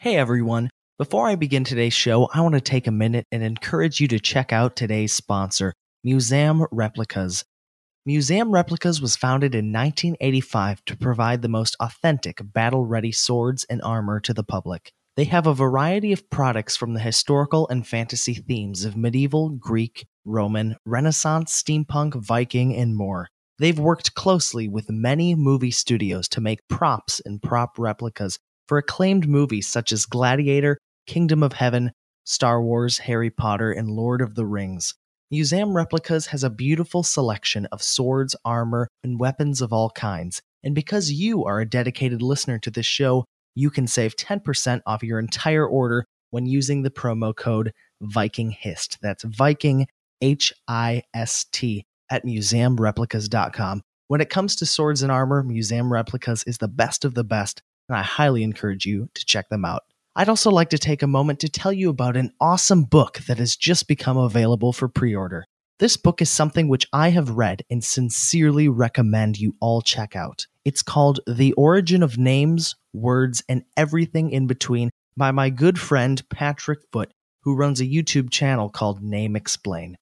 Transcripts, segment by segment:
Hey everyone, before I begin today's show, I want to take a minute and encourage you to check out today's sponsor, Museum Replicas. Museum Replicas was founded in 1985 to provide the most authentic, battle-ready swords and armor to the public. They have a variety of products from the historical and fantasy themes of medieval, Greek, Roman, Renaissance, steampunk, Viking, and more. They've worked closely with many movie studios to make props and prop replicas for acclaimed movies such as Gladiator, Kingdom of Heaven, Star Wars, Harry Potter, and Lord of the Rings. Museum Replicas has a beautiful selection of swords, armor, and weapons of all kinds. And because you are a dedicated listener to this show, you can save 10% off your entire order when using the promo code VikingHist. That's Viking, H-I-S-T, at museumreplicas.com. When it comes to swords and armor, Museum Replicas is the best of the best, and I highly encourage you to check them out. I'd also like to take a moment to tell you about an awesome book that has just become available for pre-order. This book is something which I have read and sincerely recommend you all check out. It's called The Origin of Names, Words, and Everything in Between by my good friend Patrick Foote, who runs a YouTube channel called Name Explain.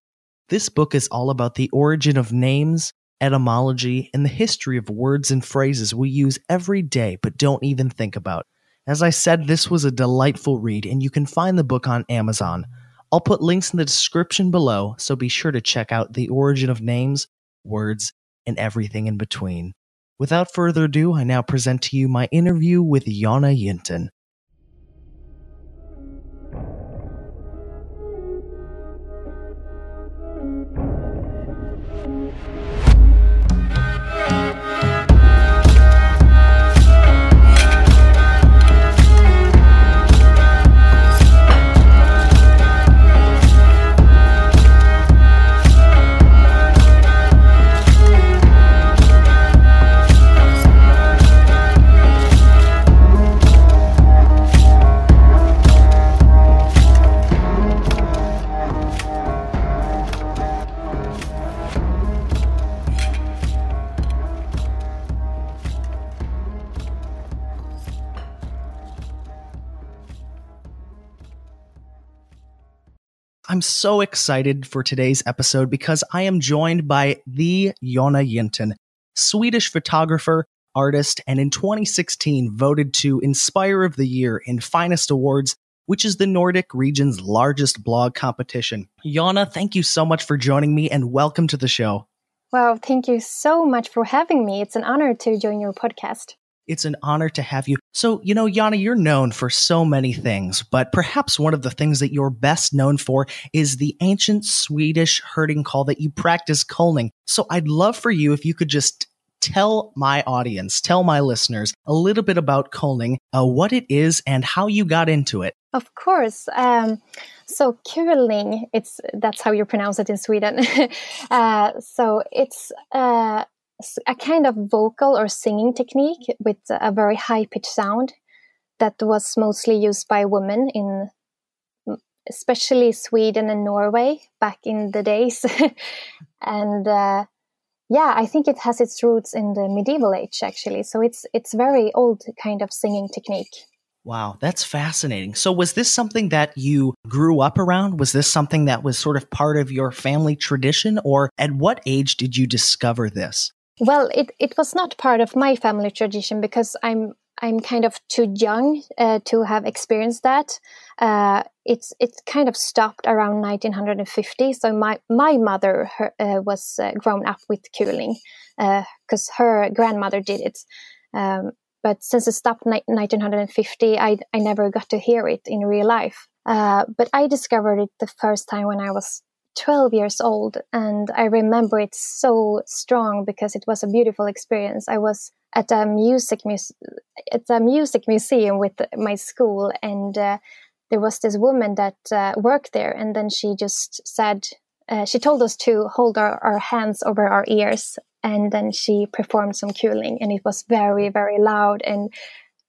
This book is all about the origin of names, etymology, and the history of words and phrases we use every day but don't even think about. As I said, this was a delightful read, and you can find the book on Amazon. I'll put links in the description below, so be sure to check out The Origin of Names, Words, and Everything in Between. Without further ado, I now present to you my interview with Jonna Jinton. I'm so excited for today's episode because I am joined by the Jonna Jinton, Swedish photographer, artist, and in 2016 voted to Inspire of the Year in Finest Awards, which is the Nordic region's largest blog competition. Jonna, thank you so much for joining me and welcome to the show. Wow, thank you so much for having me. It's an honor to join your podcast. It's an honor to have you. So, you know, Jonna, you're known for so many things, but perhaps one of the things that you're best known for is the ancient Swedish herding call that you practice, Kulning. So I'd love for you if you could just tell my audience, tell my listeners a little bit about Kulning, what it is and how you got into it. Of course. So Kulning, that's how you pronounce it in Sweden. So it's... a kind of vocal or singing technique with a very high-pitched sound that was mostly used by women in especially Sweden and Norway back in the days. And I think it has its roots in the medieval age, actually. So it's very old kind of singing technique. Wow, that's fascinating. So was this something that you grew up around? Was this something that was sort of part of your family tradition? Or at what age did you discover this? Well, it was not part of my family tradition because I'm kind of too young to have experienced that. It kind of stopped around 1950. So my mother was grown up with Kulning because her grandmother did it. But since it stopped in 1950, I never got to hear it in real life. But I discovered it the first time when I was 12 years old. And I remember it so strong because it was a beautiful experience. I was at a music museum with my school. And there was this woman that worked there. And then she just said, she told us to hold our hands over our ears. And then she performed some Kulning. And it was very, very loud. And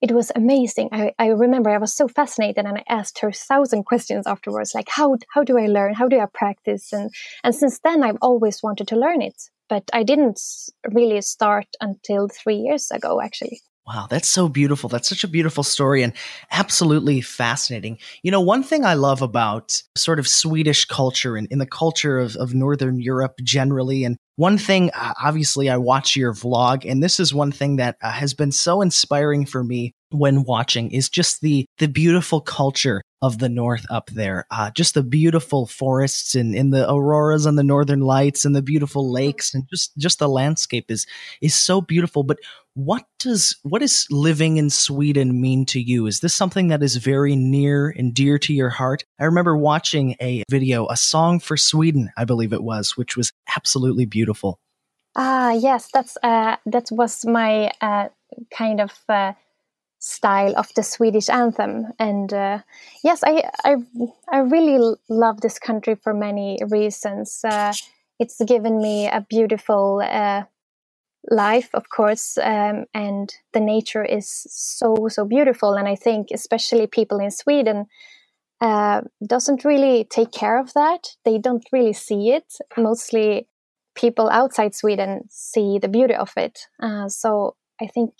it was amazing. I remember I was so fascinated. And I asked her 1,000 questions afterwards. Like, how do I learn? How do I practice? And since then, I've always wanted to learn it. But I didn't really start until 3 years ago, actually. Wow, that's so beautiful. That's such a beautiful story and absolutely fascinating. You know, one thing I love about sort of Swedish culture and in the culture of Northern Europe generally, and one thing, obviously, I watch your vlog, and this is one thing that has been so inspiring for me when watching is just the beautiful culture of the North up there. Just the beautiful forests and the auroras and the northern lights and the beautiful lakes and just the landscape is so beautiful. But what is living in Sweden mean to you? Is this something that is very near and dear to your heart? I remember watching a video, a song for Sweden, I believe it was, which was absolutely beautiful. Yes, that was my kind of style of the Swedish anthem, and yes, I really love this country for many reasons. It's given me a beautiful life, of course, and the nature is so beautiful. And I think especially people in Sweden doesn't really take care of that. They don't really see it. Mostly people outside Sweden see the beauty of it. So I think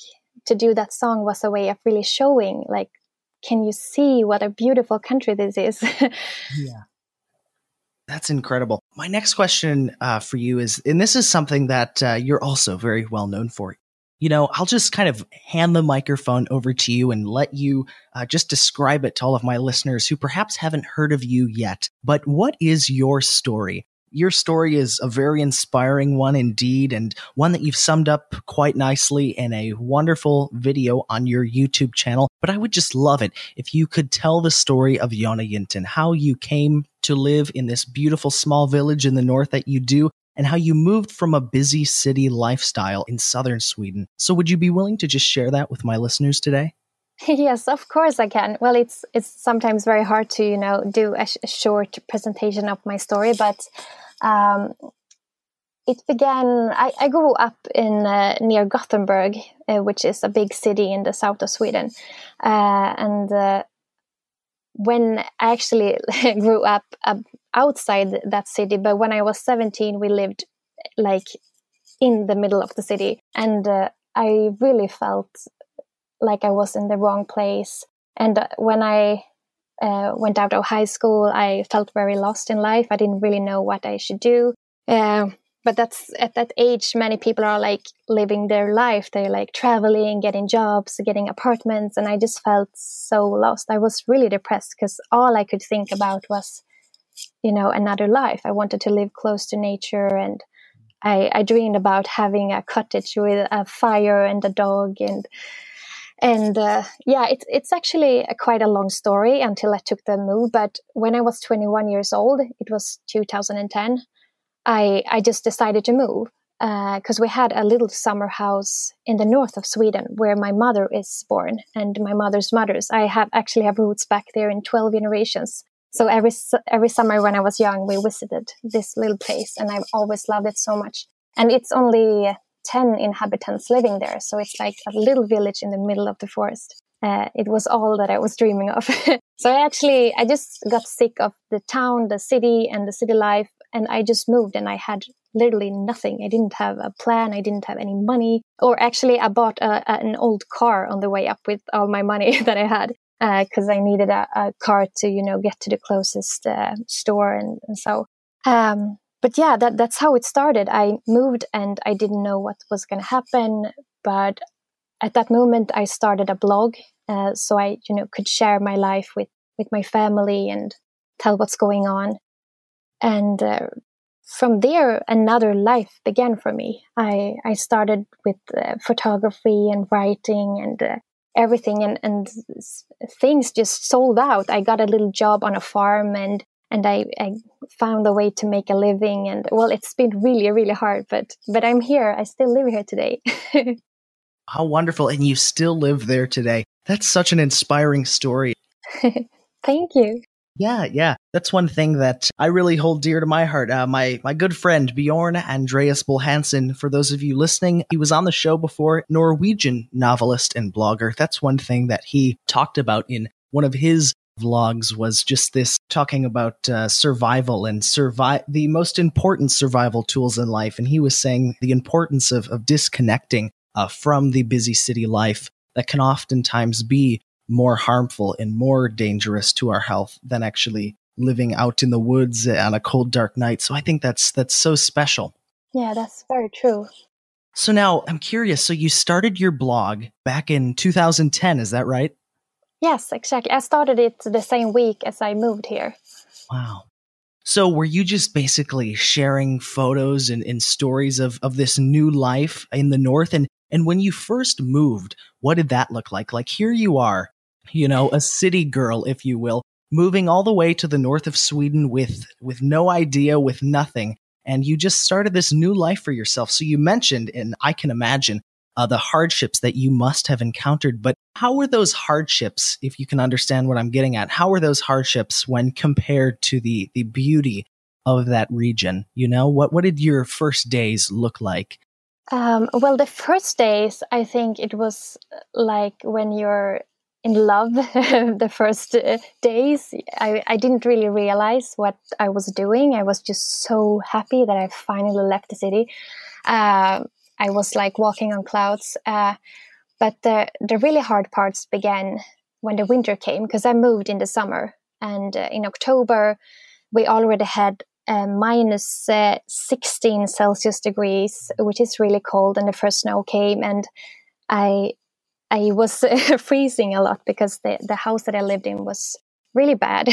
to do that song was a way of really showing, like, can you see what a beautiful country this is? Yeah. That's incredible. My next question for you is, and this is something that you're also very well known for. You know, I'll just kind of hand the microphone over to you and let you just describe it to all of my listeners who perhaps haven't heard of you yet. But what is your story? Your story is a very inspiring one indeed, and one that you've summed up quite nicely in a wonderful video on your YouTube channel. But I would just love it if you could tell the story of Jonna Jinton, how you came to live in this beautiful small village in the north that you do, and how you moved from a busy city lifestyle in southern Sweden. So would you be willing to just share that with my listeners today? Yes, of course I can. Well, it's sometimes very hard to, you know, do a short presentation of my story, but it began. I grew up in near Gothenburg, which is a big city in the south of Sweden, and when I actually grew up outside that city. But when I was 17, we lived like in the middle of the city, and I really felt like I was in the wrong place. And when I went out of high school, I felt very lost in life. I didn't really know what I should do. But that's at that age, many people are like living their life. They're like traveling, getting jobs, getting apartments. And I just felt so lost. I was really depressed because all I could think about was, you know, another life. I wanted to live close to nature, and I dreamed about having a cottage with a fire and a dog. And yeah, it's actually quite a long story until I took the move. But when I was 21 years old, it was 2010, I just decided to move because we had a little summer house in the north of Sweden where my mother is born and my mother's mothers. I have roots back there in 12 generations. So every summer when I was young, we visited this little place, and I've always loved it so much. And it's only 10 inhabitants living there. So it's like a little village in the middle of the forest. It was all that I was dreaming of. So I just got sick of the town, the city, and the city life. And I just moved, and I had literally nothing. I didn't have a plan. I didn't have any money. Or actually, I bought an old car on the way up with all my money that I had because I needed a car to, you know, get to the closest store. And so... but yeah, that's how it started. I moved and I didn't know what was going to happen. But at that moment, I started a blog, so I, you know, could share my life with my family and tell what's going on. And from there, another life began for me. I started with photography and writing and everything, and things just sold out. I got a little job on a farm, and I found a way to make a living. And well, it's been really, really hard, but I'm here. I still live here today. How wonderful. And you still live there today. That's such an inspiring story. Thank you. Yeah. That's one thing that I really hold dear to my heart. My good friend, Bjorn Andreas Bull Hansen, for those of you listening, he was on the show before, Norwegian novelist and blogger. That's one thing that he talked about in one of his vlogs, was just this talking about survival and the most important survival tools in life. And he was saying the importance of disconnecting from the busy city life that can oftentimes be more harmful and more dangerous to our health than actually living out in the woods on a cold, dark night. So I think that's so special. Yeah, that's very true. So now I'm curious. So you started your blog back in 2010, is that right? Yes, exactly. I started it the same week as I moved here. Wow. So were you just basically sharing photos and stories of this new life in the north? And when you first moved, what did that look like? Like, here you are, you know, a city girl, if you will, moving all the way to the north of Sweden with no idea, with nothing. And you just started this new life for yourself. So you mentioned, and I can imagine, the hardships that you must have encountered. But how were those hardships, if you can understand what I'm getting at, how were those hardships when compared to the beauty of that region? You know, what did your first days look like? Well, the first days, I think it was like when you're in love, the first days, I didn't really realize what I was doing. I was just so happy that I finally left the city. I was like walking on clouds. But the really hard parts began when the winter came, because I moved in the summer. And in October, we already had minus 16 Celsius degrees, which is really cold. And the first snow came, and I was freezing a lot because the house that I lived in was really bad.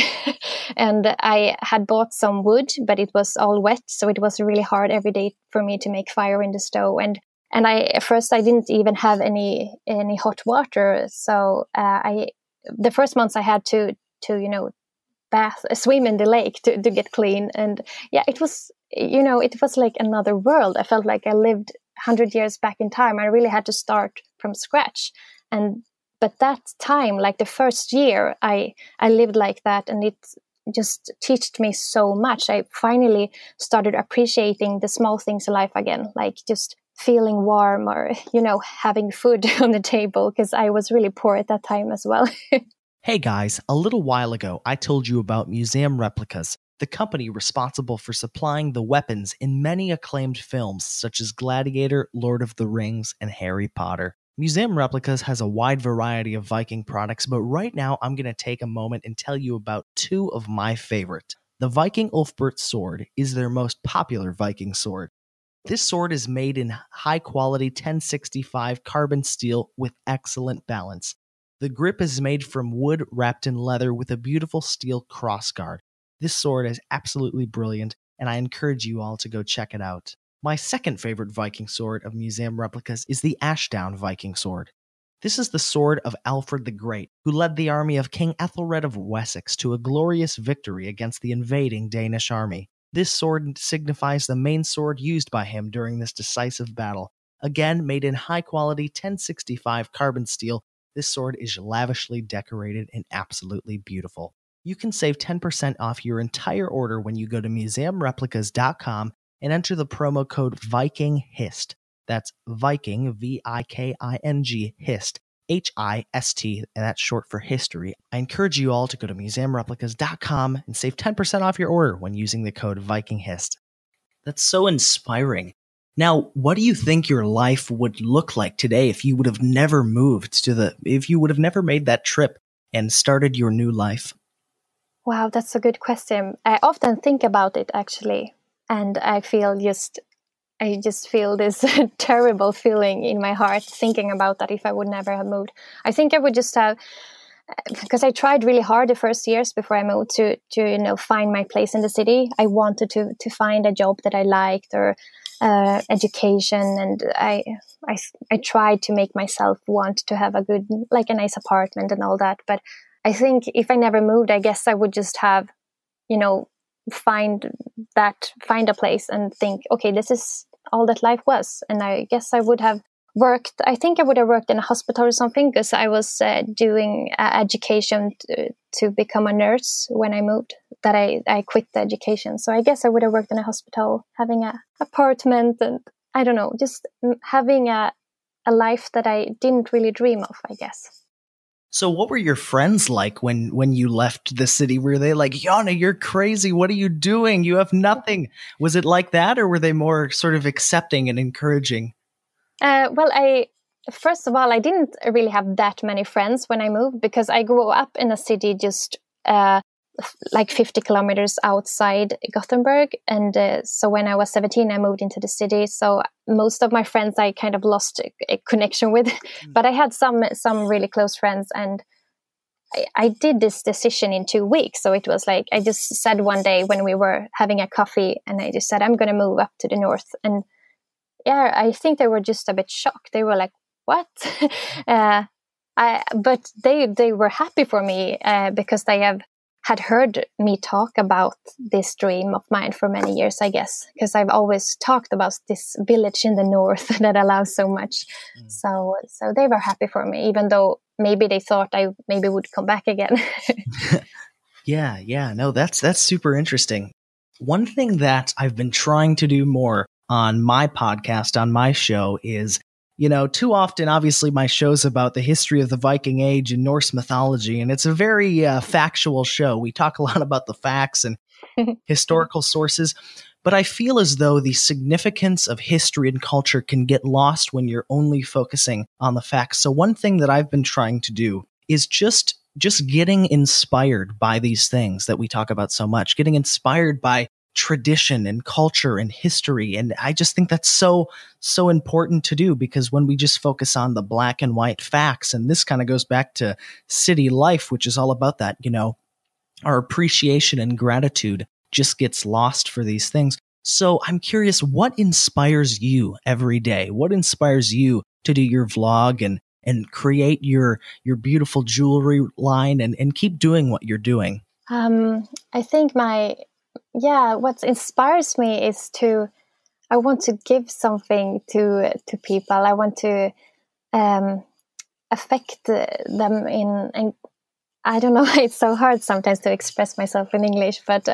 And I had bought some wood, but it was all wet. So it was really hard every day for me to make fire in the stove. And at first I didn't even have any hot water, so the first months I had to swim in the lake to get clean, and yeah, it was like another world. I felt like I lived 100 years back in time. I really had to start from scratch, but that time, like the first year, I lived like that, and it just taught me so much. I finally started appreciating the small things in life again, like just feeling warm or, having food on the table, because I was really poor at that time as well. Hey guys, a little while ago, I told you about Museum Replicas, the company responsible for supplying the weapons in many acclaimed films such as Gladiator, Lord of the Rings, and Harry Potter. Museum Replicas has a wide variety of Viking products, but right now I'm going to take a moment and tell you about two of my favorite. The Viking Ulfbert sword is their most popular Viking sword. This sword is made in high-quality 1065 carbon steel with excellent balance. The grip is made from wood wrapped in leather with a beautiful steel crossguard. This sword is absolutely brilliant, and I encourage you all to go check it out. My second favorite Viking sword of Museum Replicas is the Ashdown Viking sword. This is the sword of Alfred the Great, who led the army of King Æthelred of Wessex to a glorious victory against the invading Danish army. This sword signifies the main sword used by him during this decisive battle. Again, made in high-quality 1065 carbon steel, this sword is lavishly decorated and absolutely beautiful. You can save 10% off your entire order when you go to museumreplicas.com and enter the promo code VIKINGHIST. That's Viking, V-I-K-I-N-G, HIST, H-I-S-T, and that's short for history. I encourage you all to go to museumreplicas.com and save 10% off your order when using the code VIKINGHIST. That's so inspiring. Now, what do you think your life would look like today if you would have never moved if you would have never made that trip and started your new life? Wow, that's a good question. I often think about it, actually, and I just feel this terrible feeling in my heart thinking about that. If I would never have moved, I think I would just have, because I tried really hard the first years before I moved to find my place in the city. I wanted to find a job that I liked, or education, and I tried to make myself want to have a nice apartment and all that. But I think if I never moved, I guess I would just have, find a place and think, okay, this is all that life was. And I guess I would have worked. I think I would have worked in a hospital or something, because I was doing education to become a nurse when I moved, that I quit the education. So I guess I would have worked in a hospital, having an apartment, and I don't know, just having a life that I didn't really dream of, I guess. So what were your friends like when you left the city? Were they like, Jonna, you're crazy. What are you doing? You have nothing. Was it like that, or were they more sort of accepting and encouraging? Well, I first of all, I didn't really have that many friends when I moved, because I grew up in a city just like 50 kilometers outside Gothenburg. And so when I was 17, I moved into the city. So most of my friends I kind of lost a connection with, but I had some really close friends. And I did this decision in 2 weeks. So it was like, I just said one day when we were having a coffee, and I just said, I'm going to move up to the north. And yeah, I think they were just a bit shocked. They were like, what? But they were happy for me because they had heard me talk about this dream of mine for many years, I guess, because I've always talked about this village in the north that allows so much. Mm. So they were happy for me, even though maybe they thought I maybe would come back again. Yeah. No, that's super interesting. One thing that I've been trying to do more on my podcast, on my show, is, you know, too often, obviously, my show's about the history of the Viking Age and Norse mythology, and it's a very factual show. We talk a lot about the facts and historical sources, but I feel as though the significance of history and culture can get lost when you're only focusing on the facts. So one thing that I've been trying to do is just getting inspired by these things that we talk about so much, getting inspired by tradition and culture and history. And I just think that's so important to do, because when we just focus on the black and white facts, and this kind of goes back to city life, which is all about that, you know, our appreciation and gratitude just gets lost for these things. So I'm curious, what inspires you every day? What inspires you to do your vlog and create your beautiful jewelry line and keep doing what you're doing? I think what inspires me is I want to give something to people. I want to affect them and I don't know, it's so hard sometimes to express myself in English, but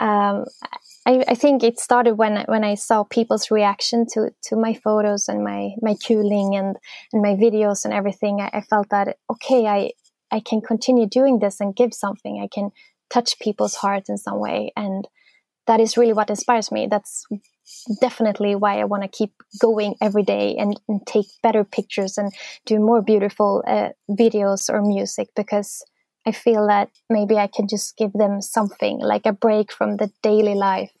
I think it started when I saw people's reaction to my photos and my Kulning and my videos and everything. I felt that, okay, I can continue doing this and give something. I can touch people's hearts in some way. And that is really what inspires me. That's definitely why I want to keep going every day and take better pictures and do more beautiful videos or music, because I feel that maybe I can just give them something, like a break from the daily life,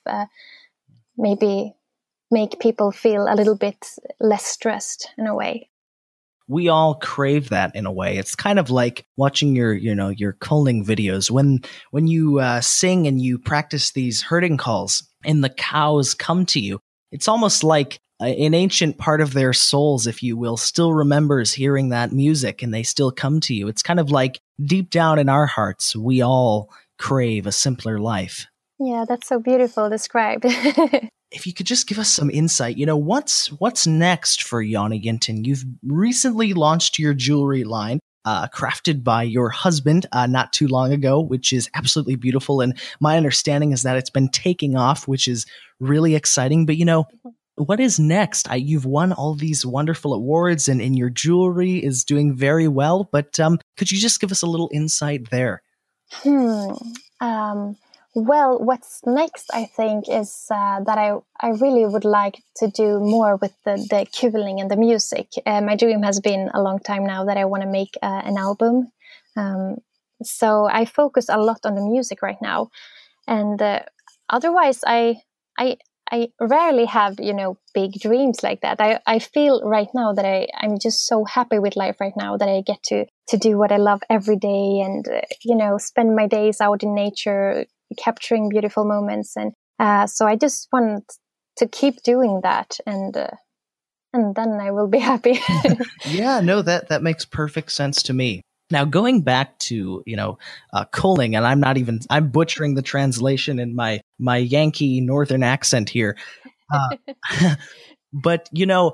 maybe make people feel a little bit less stressed in a way. We all crave that in a way. It's kind of like watching your Kulning videos. When you sing and you practice these herding calls and the cows come to you, it's almost like an ancient part of their souls, if you will, still remembers hearing that music and they still come to you. It's kind of like deep down in our hearts, we all crave a simpler life. Yeah, that's so beautiful described. If you could just give us some insight, you know, what's next for Jonna Jinton? You've recently launched your jewelry line, crafted by your husband not too long ago, which is absolutely beautiful. And my understanding is that it's been taking off, which is really exciting. But, you know, what is next? You've won all these wonderful awards and your jewelry is doing very well. But could you just give us a little insight there? Well, what's next, I think, is that I really would like to do more with the Kulning and the music. My dream has been a long time now that I want to make an album. So I focus a lot on the music right now. And otherwise, I rarely have, you know, big dreams like that. I feel right now that I'm just so happy with life right now that I get to do what I love every day and, you know, spend my days out in nature, capturing beautiful moments. And so I just want to keep doing that, and then I will be happy. Yeah, no, that makes perfect sense to me. Now, going back to, you know, Kulning, and I'm butchering the translation in my Yankee northern accent here. But, you know,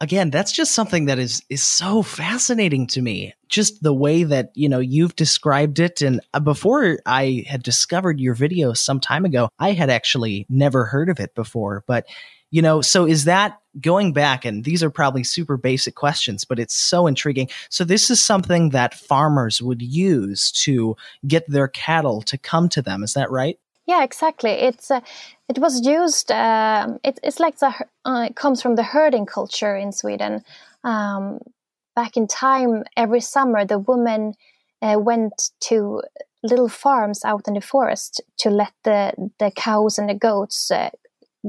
again, that's just something that is so fascinating to me. Just the way that, you know, you've described it. And before I had discovered your video some time ago, I had actually never heard of it before. But, you know, so is that going back, and these are probably super basic questions, but it's so intriguing. So this is something that farmers would use to get their cattle to come to them. Is that right? Yeah, exactly. It was used, it's like it comes from the herding culture in Sweden. Back in time, every summer, the woman went to little farms out in the forest to let the cows and the goats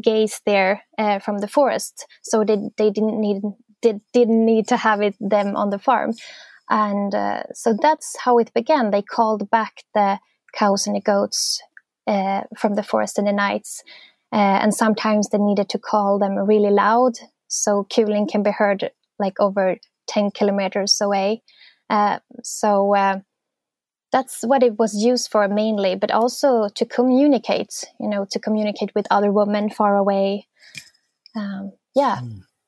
graze there from the forest. So they didn't need to have them on the farm. And so that's how it began. They called back the cows and the goats from the forest in the nights. And sometimes they needed to call them really loud, so Kulning can be heard like over 10 kilometers away. So that's what it was used for mainly, but also to communicate, to communicate with other women far away.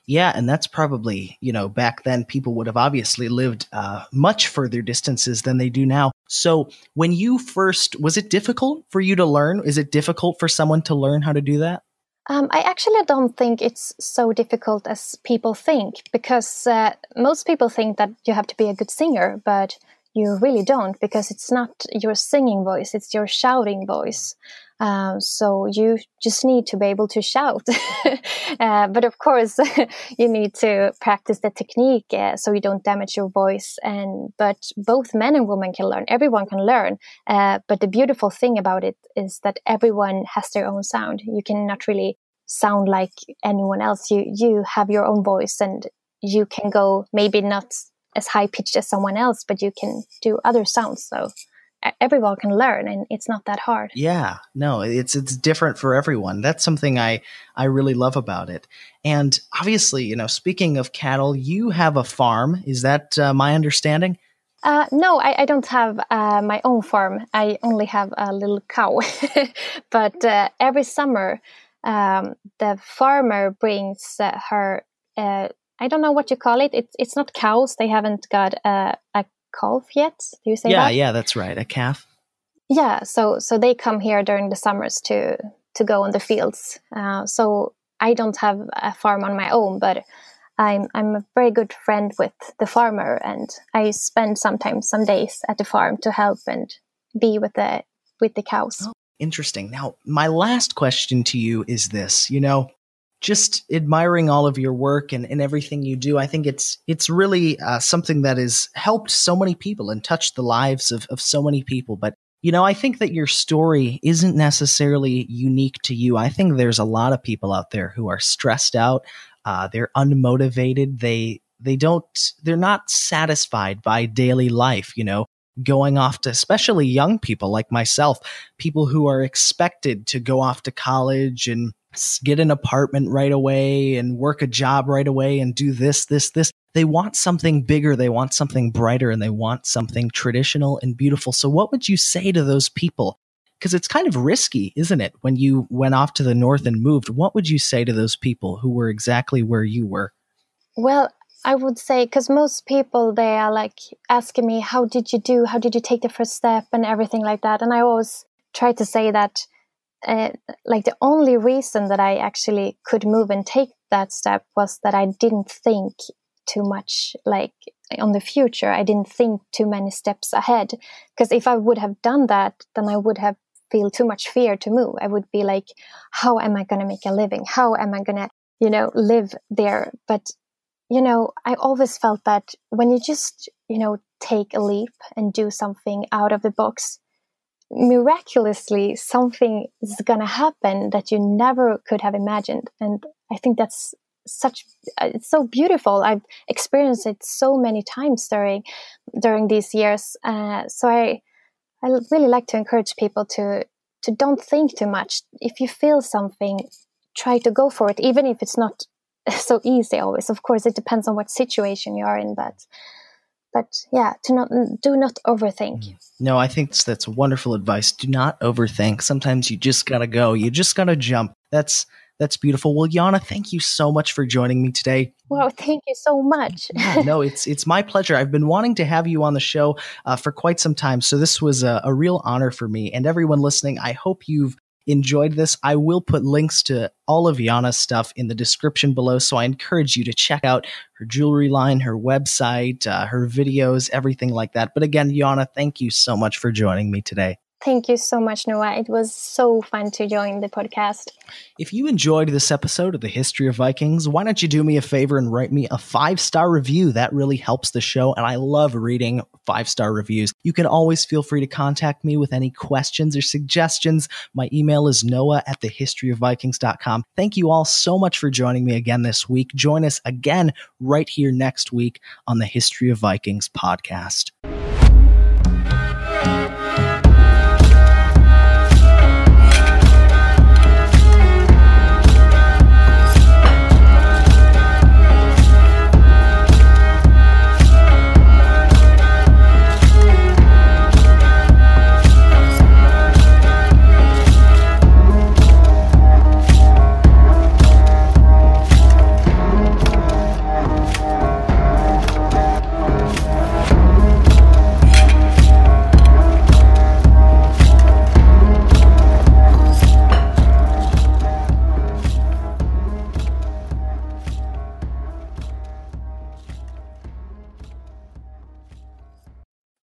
Yeah, and that's probably, back then people would have obviously lived much further distances than they do now. So when you first, was it difficult for you to learn? Is it difficult for someone to learn how to do that? I actually don't think it's so difficult as people think, because most people think that you have to be a good singer, but you really don't, because it's not your singing voice, it's your shouting voice. So you just need to be able to shout. But of course, you need to practice the technique so you don't damage your voice. But both men and women can learn. Everyone can learn. But the beautiful thing about it is that everyone has their own sound. You cannot really sound like anyone else. You have your own voice, and you can go maybe not as high pitched as someone else, but you can do other sounds. So everyone can learn, and it's not that hard. Yeah, no, it's different for everyone. That's something I really love about it. And obviously, speaking of cattle, you have a farm. Is that my understanding? No, I don't have my own farm. I only have a little cow. But every summer, the farmer brings her, I don't know what you call it. It's not cows. They haven't got a calf yet. Do you say that? Yeah, that's right. A calf. Yeah. So they come here during the summers to go on the fields. So I don't have a farm on my own, but I'm a very good friend with the farmer, and I spend sometimes some days at the farm to help and be with the cows. Oh, interesting. Now, my last question to you is this, just admiring all of your work and everything you do, I think it's really something that has helped so many people and touched the lives of so many people. But, I think that your story isn't necessarily unique to you. I think there's a lot of people out there who are stressed out. They're unmotivated. They're not satisfied by daily life, going off to, especially young people like myself, people who are expected to go off to college and get an apartment right away and work a job right away and do this. They want something bigger. They want something brighter, and they want something traditional and beautiful. So what would you say to those people? Because it's kind of risky, isn't it? When you went off to the north and moved, what would you say to those people who were exactly where you were? Well, I would say, because most people, they are like asking me, how did you take the first step and everything like that? And I always try to say that the only reason that I actually could move and take that step was that I didn't think too much on the future. I didn't think too many steps ahead, because if I would have done that, then I would have feel too much fear to move. I would be like, how am I going to make a living? How am I going to, live there? But, I always felt that when you just, take a leap and do something out of the box, miraculously something is going to happen that you never could have imagined. And I think that's it's so beautiful. I've experienced it so many times during these years. So I really like to encourage people to don't think too much. If you feel something, try to go for it, even if it's not so easy always. Of course, it depends on what situation you are in, but yeah, do not overthink. No, I think that's wonderful advice. Do not overthink. Sometimes you just got to go. You just got to jump. That's beautiful. Well, Jonna, thank you so much for joining me today. Wow, thank you so much. Yeah, no, it's my pleasure. I've been wanting to have you on the show for quite some time. So this was a real honor for me. And everyone listening, I hope you've enjoyed this. I will put links to all of Jonna's stuff in the description below, so I encourage you to check out her jewelry line, her website, her videos, everything like that. But again, Jonna, thank you so much for joining me today. Thank you so much, Noah. It was so fun to join the podcast. If you enjoyed this episode of The History of Vikings, why don't you do me a favor and write me a 5-star review? That really helps the show, and I love reading 5-star reviews. You can always feel free to contact me with any questions or suggestions. My email is noah@thehistoryofvikings.com. Thank you all so much for joining me again this week. Join us again right here next week on The History of Vikings podcast.